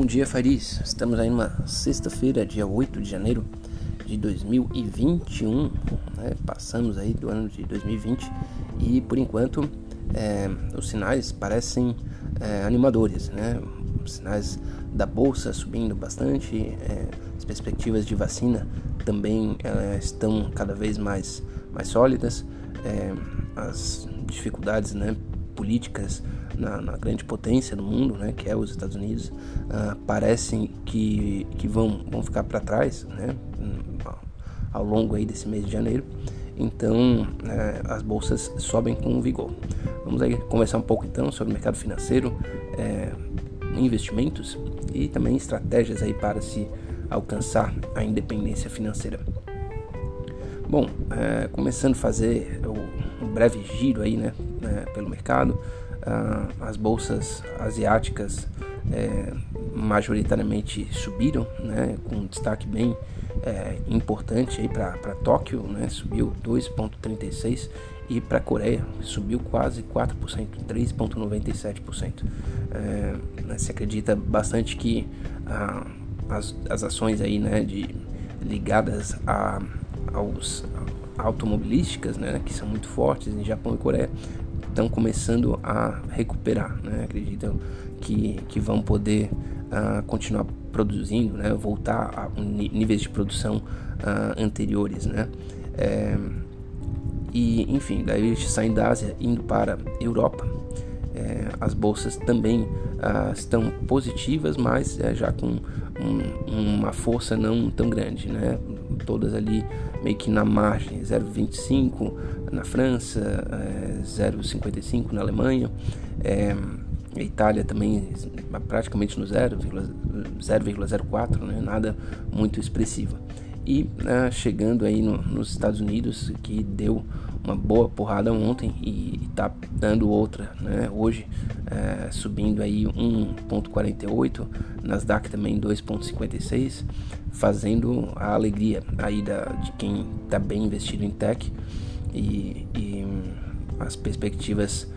Bom dia, Faris. Estamos aí numa sexta-feira, dia 8 de janeiro de 2021, né? Passamos aí do ano de 2020 e, por enquanto, os sinais parecem animadores, né? Os sinais da bolsa subindo bastante, as perspectivas de vacina também estão cada vez mais sólidas, as dificuldades, né, políticas na grande potência do mundo, né, que é os Estados Unidos, parecem que vão ficar para trás, né, ao longo aí desse mês de janeiro. Então as bolsas sobem com vigor. Vamos aí conversar um pouco então sobre o mercado financeiro, investimentos e também estratégias aí para se alcançar a independência financeira. Bom, começando a fazer um breve giro aí, né, pelo mercado. As bolsas asiáticas majoritariamente subiram, né, com um destaque bem importante para Tóquio, né, subiu 2,36%, e para a Coreia subiu quase 4%, 3,97%. Se acredita bastante que as ações aí, né, ligadas aos automobilísticas, né, que são muito fortes em Japão e Coreia, estão começando a recuperar, né? Acreditam que vão poder continuar produzindo, né? Voltar a níveis de produção anteriores, né? E enfim, daí saindo da Ásia, indo para Europa, as bolsas também estão positivas, mas já com uma força não tão grande, né? Todas ali meio que na margem, 0,25 na França, 0,55 na Alemanha, a Itália também praticamente no 0,04, né? Nada muito expressivo. E chegando aí nos Estados Unidos, que deu uma boa porrada ontem e está dando outra, né? Hoje subindo aí 1,48, Nasdaq também 2,56, fazendo a alegria aí de quem está bem investido em tech, e as perspectivas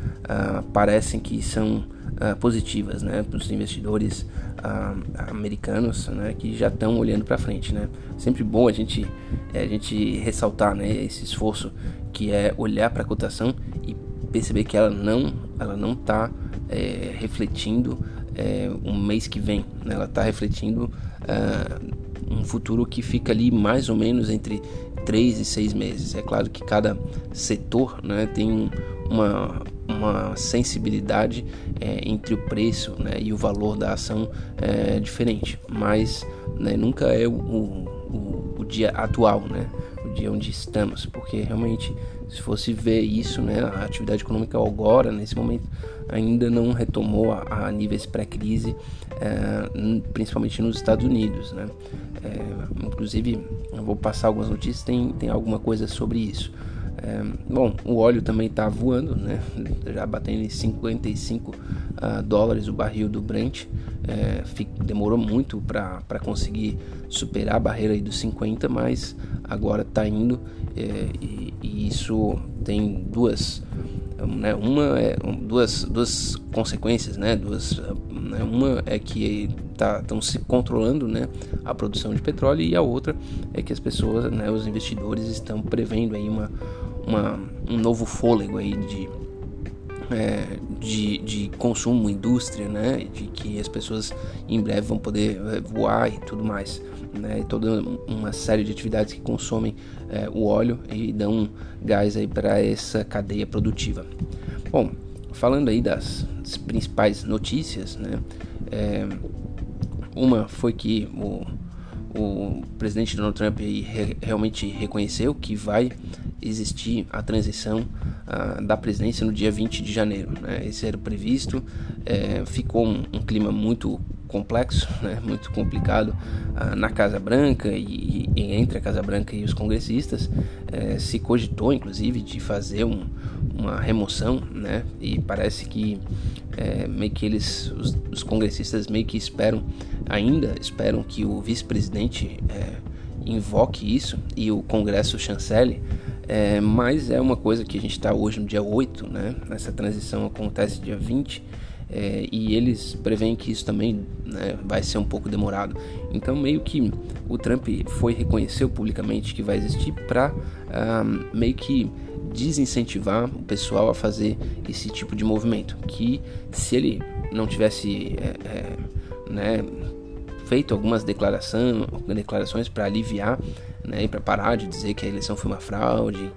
parecem que são positivas, né, para os investidores americanos, né, que já estão olhando para frente, né. Sempre bom a gente ressaltar, né, esse esforço que é olhar para a cotação e perceber que ela não está refletindo um mês que vem, né? Ela está refletindo um futuro que fica ali mais ou menos entre 3 e 6 meses. É claro que cada setor, né, tem uma sensibilidade entre o preço, né, e o valor da ação diferente, mas, né, nunca é o dia atual, né, o dia onde estamos, porque realmente se fosse ver isso, né, a atividade econômica agora, nesse momento, ainda não retomou a níveis pré-crise, principalmente nos Estados Unidos, né. Inclusive, eu vou passar algumas notícias, tem alguma coisa sobre isso. Bom, o óleo também está voando, né? Já batendo em 55 dólares o barril do Brent. Demorou muito para conseguir superar a barreira aí dos 50, mas agora está indo, e isso tem duas, né? Duas consequências, né? Uma é que estão se controlando, né, a produção de petróleo, e a outra é que as pessoas, né, os investidores estão prevendo aí um novo fôlego aí de consumo, indústria, né, de que as pessoas em breve vão poder voar e tudo mais, né, e toda uma série de atividades que consomem o óleo e dão gás aí para essa cadeia produtiva. Bom, falando aí das principais notícias, né, uma foi que o presidente Donald Trump realmente reconheceu que vai existir a transição da presidência no dia 20 de janeiro, né? Esse era previsto, ficou um clima muito complexo, né, muito complicado na Casa Branca e entre a Casa Branca e os congressistas. Se cogitou inclusive de fazer uma remoção, né, e parece que meio que os congressistas meio que ainda esperam que o vice-presidente invoque isso e o Congresso chancele, mas é uma coisa que a gente está hoje no dia 8, né, essa transição acontece dia 20, e eles preveem que isso também, né, vai ser um pouco demorado. Então meio que o Trump reconheceu publicamente que vai existir para meio que desincentivar o pessoal a fazer esse tipo de movimento, que se ele não tivesse feito algumas declarações para aliviar, né, e para parar de dizer que a eleição foi uma fraude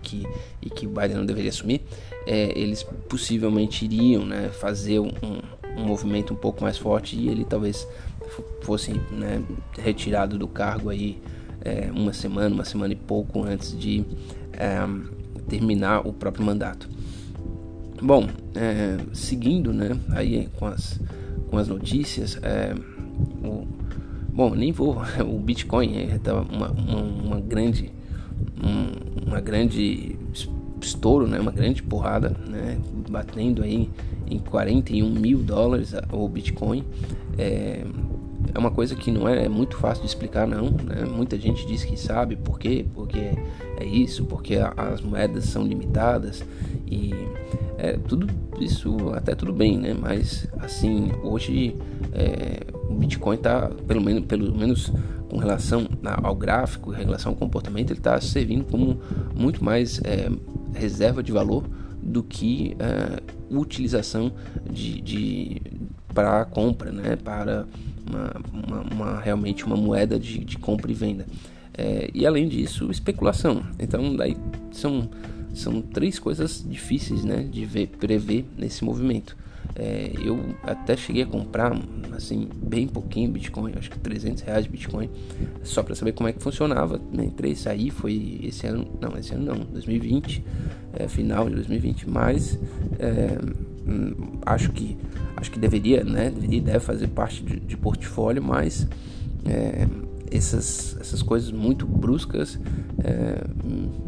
e que o Biden não deveria assumir, eles possivelmente iriam, né, fazer um movimento um pouco mais forte, e ele talvez fosse, né, retirado do cargo aí uma semana e pouco antes de terminar o próprio mandato. Bom, seguindo, né, aí com as notícias, o Bitcoin está uma grande estouro, né, uma grande porrada, né, batendo aí em $41.000 o Bitcoin. É uma coisa que não é muito fácil de explicar, não, né? Muita gente diz que sabe por quê, porque é isso, porque as moedas são limitadas e tudo isso, até tudo bem, né? Mas assim, hoje o Bitcoin está, pelo menos com relação ao gráfico, em relação ao comportamento, ele está servindo como muito mais reserva de valor do que utilização para compra, né? Para realmente uma moeda de compra e venda, e além disso, especulação. Então daí são três coisas difíceis, né, de prever nesse movimento. Eu até cheguei a comprar assim bem pouquinho Bitcoin, acho que R$300 Bitcoin, só para saber como é que funcionava, né? Entrei e saí, foi esse ano não, 2020, final de 2020, mas acho que deveria, né? Deve fazer parte de portfólio, mas essas coisas muito bruscas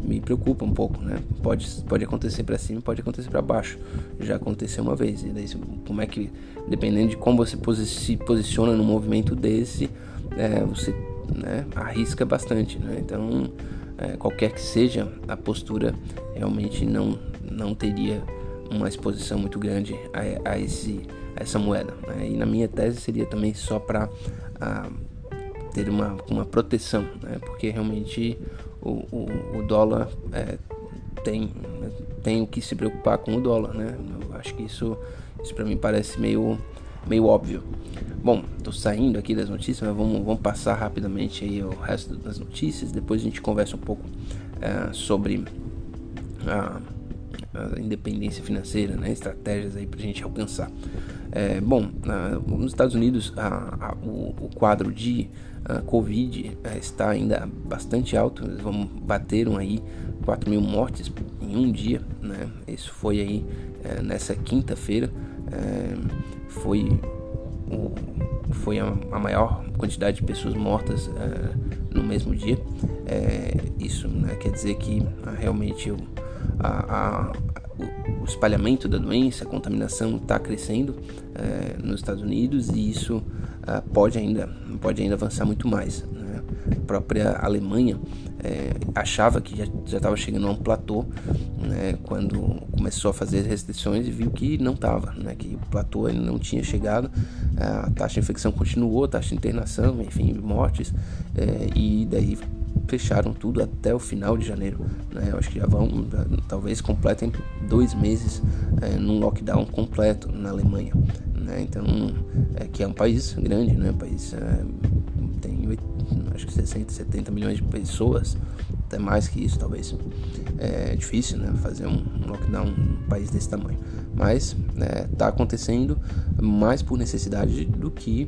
me preocupam um pouco, né? Pode acontecer para cima, pode acontecer para baixo. Já aconteceu uma vez. E daí, como é que, dependendo de como você se posiciona num movimento desse, você, né, arrisca bastante, né? Então, qualquer que seja a postura, realmente não teria uma exposição muito grande a essa moeda, né? E na minha tese seria também só para ter uma proteção, né? Porque realmente o dólar tem que se preocupar com o dólar, né? Eu acho que isso para mim parece meio óbvio. Bom, tô saindo aqui das notícias, mas vamos passar rapidamente aí o resto das notícias, depois a gente conversa um pouco sobre a independência financeira, né? Estratégias aí para a gente alcançar. Nos Estados Unidos o quadro de Covid está ainda bastante alto. Eles bateram aí 4.000 mortes em um dia, né? Isso foi aí nessa quinta-feira, foi a maior quantidade de pessoas mortas no mesmo dia. Isso, né, quer dizer que realmente o espalhamento da doença, a contaminação está crescendo nos Estados Unidos, e isso pode ainda avançar muito mais, né? A própria Alemanha achava que já estava chegando a um platô, né, quando começou a fazer as restrições e viu que não estava, né, que o platô ainda não tinha chegado. A taxa de infecção continuou, a taxa de internação, enfim, mortes, e daí fecharam tudo até o final de janeiro, né? Eu acho que talvez completem 2 meses num lockdown completo na Alemanha, né? Então, que é um país grande, né? O país tem 60, 70 milhões de pessoas, até mais que isso talvez. É difícil, né, fazer um lockdown num país desse tamanho, mas está acontecendo mais por necessidade do que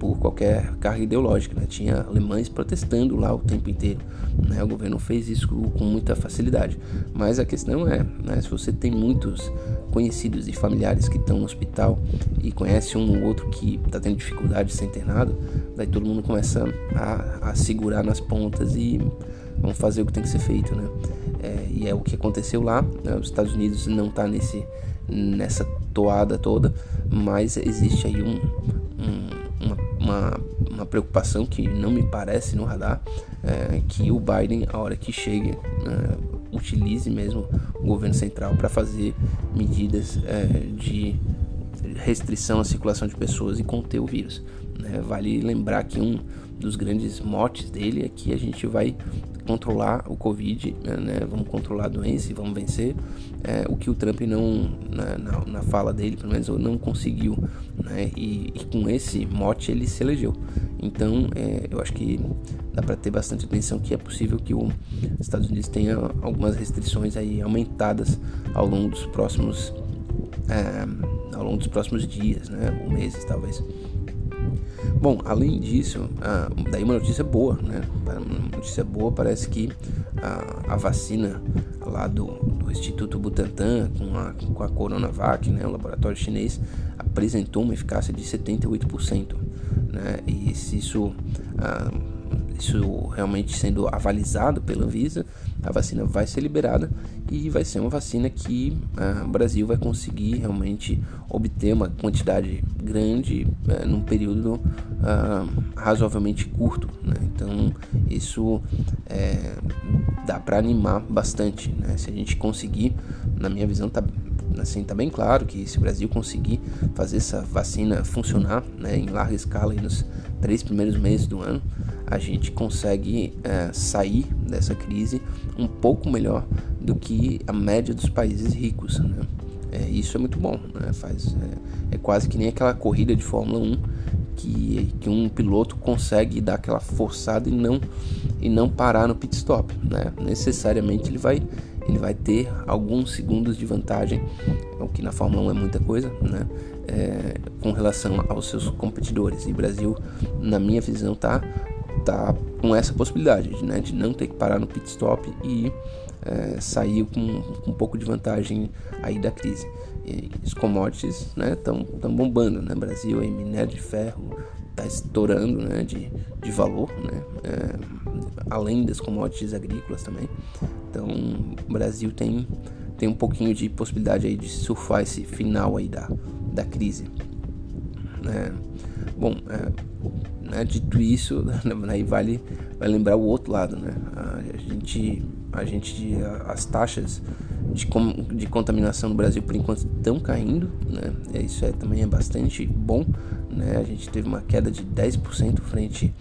por qualquer carga ideológica, né? Tinha alemães protestando lá o tempo inteiro, né? O governo fez isso com muita facilidade, mas a questão é, né, se você tem muitos conhecidos e familiares que estão no hospital e conhece um ou outro que está tendo dificuldade de ser internado, daí todo mundo começa a segurar nas pontas e vamos fazer o que tem que ser feito, né? E é o que aconteceu lá, né? Os Estados Unidos não está nessa toada toda, mas existe aí uma preocupação que não me parece no radar, que o Biden, a hora que chega, utilize mesmo o governo central para fazer medidas de restrição à circulação de pessoas e conter o vírus. Vale lembrar que um dos grandes motes dele é que a gente vai controlar o Covid, vamos controlar a doença e vamos vencer, o que o Trump não, na fala dele, pelo menos, não conseguiu, e com esse mote ele se elegeu. Então eu acho que dá para ter bastante atenção que é possível que os Estados Unidos tenha algumas restrições aí aumentadas ao longo dos próximos dias, ou meses talvez. Bom, além disso, daí uma notícia boa, uma notícia boa, parece que a vacina lá do Instituto Butantan com a CoronaVac, o laboratório chinês, apresentou uma eficácia de 78%, e se isso realmente sendo avalizado pela Anvisa, a vacina vai ser liberada e vai ser uma vacina que o Brasil vai conseguir realmente obter uma quantidade grande num período razoavelmente curto, Então isso dá para animar bastante, Se a gente conseguir, na minha visão, tá bem claro que se o Brasil conseguir fazer essa vacina funcionar, em larga escala nos 3 primeiros meses do ano, a gente consegue sair dessa crise um pouco melhor do que a média dos países ricos, Isso é muito bom, é quase que nem aquela corrida de Fórmula 1 que um piloto consegue dar aquela forçada e não parar no pit stop, Necessariamente ele vai ter alguns segundos de vantagem, o que na Fórmula 1 é muita coisa, com relação aos seus competidores. E o Brasil, na minha visão, tá com essa possibilidade, de não ter que parar no pit stop e sair com um pouco de vantagem aí da crise. E os commodities estão bombando, Brasil, aí, minério de ferro está estourando de valor, além das commodities agrícolas também. Então o Brasil tem um pouquinho de possibilidade aí de surfar esse final aí da crise. Bom, dito isso, aí vale lembrar o outro lado, as taxas de contaminação no Brasil por enquanto estão caindo, Isso também é bastante bom, A gente teve uma queda de 10% frente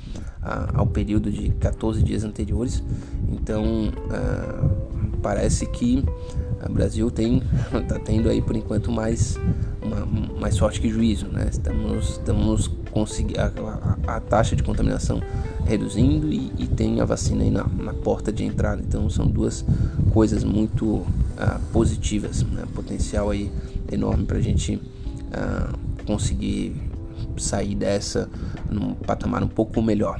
ao período de 14 dias anteriores. Então parece que o Brasil está tendo aí por enquanto mais sorte que juízo, Estamos conseguindo a taxa de contaminação reduzindo e tem a vacina aí na porta de entrada. Então são duas coisas muito positivas, Potencial aí enorme para a gente conseguir sair dessa num patamar um pouco melhor.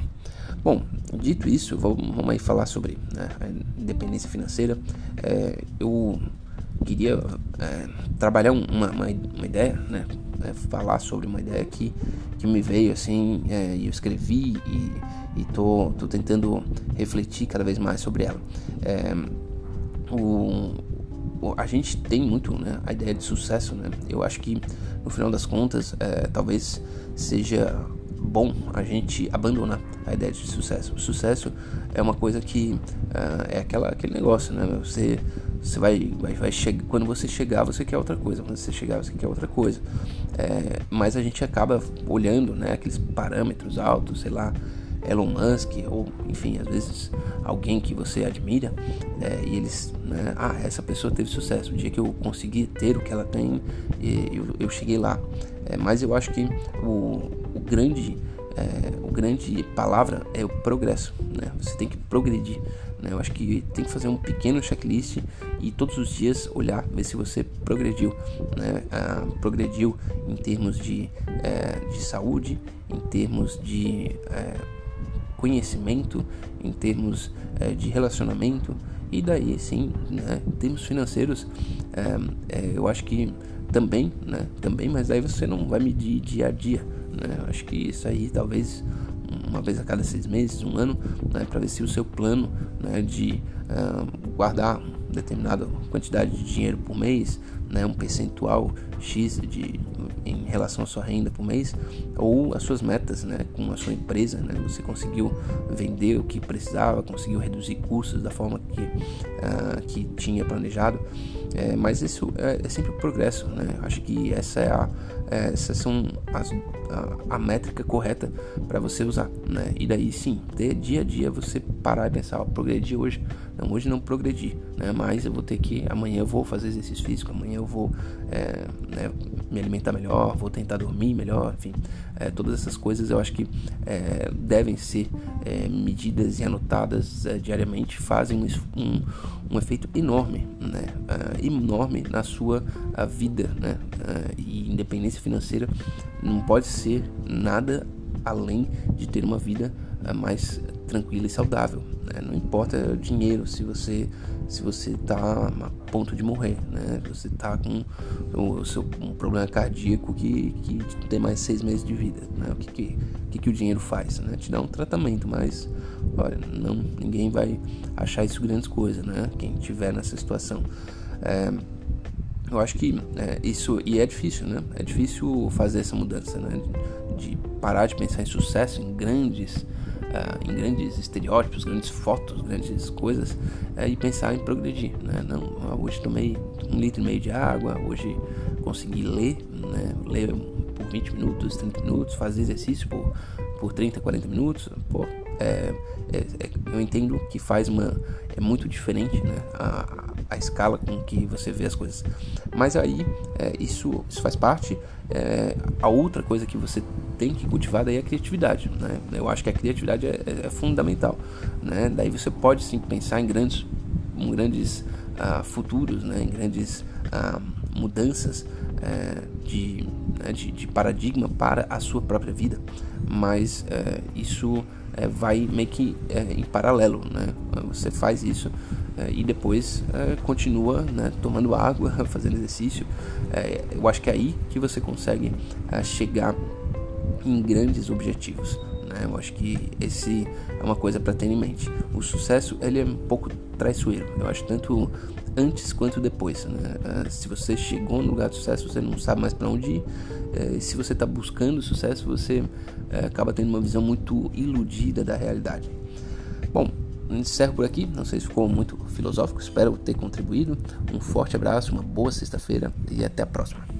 Bom, dito isso, vamos aí falar sobre a independência financeira. Eu queria trabalhar uma ideia, falar sobre uma ideia que me veio assim, e eu escrevi e tô tentando refletir cada vez mais sobre ela. A gente tem muito a ideia de sucesso, Eu acho que no final das contas talvez seja bom a gente abandonar a ideia de sucesso. O sucesso é uma coisa que é aquele negócio, Você vai chegar. Quando você chegar, você quer outra coisa. Quando você chegar, você quer outra coisa. Mas a gente acaba olhando, aqueles parâmetros altos, Elon Musk, ou enfim, às vezes alguém que você admira, e eles, essa pessoa teve sucesso, o dia que eu consegui ter o que ela tem, eu cheguei lá. Mas eu acho que o grande palavra é o progresso, Você tem que progredir. Eu acho que tem que fazer um pequeno checklist e todos os dias olhar, ver se você progrediu, Progrediu em termos de saúde, em termos de conhecimento, em termos de relacionamento, e daí sim, em termos financeiros, eu acho que também, mas daí você não vai medir dia a dia, Eu acho que isso aí talvez uma vez a cada 6 meses, um ano, para ver se o seu plano de guardar uma determinada quantidade de dinheiro por mês, né, um percentual X em relação à sua renda por mês, ou as suas metas, né, com a sua empresa, né, você conseguiu vender o que precisava, conseguiu reduzir custos da forma que tinha planejado, mas isso é sempre o progresso, né? Acho que essa é a métrica correta para você usar, né? E daí sim, dia a dia você parar e pensar, progredi hoje, não progredi, né? Mas eu vou ter que, amanhã eu vou fazer exercício físico, amanhã eu vou me alimentar melhor, vou tentar dormir melhor, enfim, todas essas coisas eu acho que devem ser medidas e anotadas diariamente, fazem um efeito enorme, né? Enorme na sua vida, né? E independência financeira não pode ser nada além de ter uma vida mais tranquila e saudável, né? Não importa o dinheiro, se você tá a ponto de morrer, né? Você tá com o seu um problema cardíaco que tem mais 6 meses de vida, né? O que o dinheiro faz, né? Te dá um tratamento, mas olha, ninguém vai achar isso grandes coisas, né? Quem tiver nessa situação, eu acho que isso, e é difícil, né? É difícil fazer essa mudança, né? De parar de pensar em sucesso, em grandes estereótipos, grandes fotos, grandes coisas, e pensar em progredir, né? Não, hoje tomei 1,5 litro de água, hoje consegui ler, né? Ler por 20 minutos, 30 minutos, fazer exercício por 30, 40 minutos, eu entendo que é muito diferente, né? A escala com que você vê as coisas, mas aí isso faz parte. A outra coisa que você tem que cultivar daí é a criatividade, né? Eu acho que a criatividade é fundamental, né? Daí você pode sim pensar em grandes futuros, né? Em grandes mudanças de paradigma para a sua própria vida, mas isso vai meio que em paralelo, né? Você faz isso e depois continua, né, tomando água, fazendo exercício. Eu acho que é aí que você consegue chegar em grandes objetivos, né? Eu acho que esse é uma coisa para ter em mente. O sucesso, ele é um pouco traiçoeiro, eu acho, tanto antes quanto depois, né? Se você chegou no lugar de sucesso, você não sabe mais para onde ir. Se você está buscando sucesso, você acaba tendo uma visão muito iludida da realidade. Bom, encerro por aqui, não sei se ficou muito filosófico, espero ter contribuído. Um forte abraço, uma boa sexta-feira e até a próxima.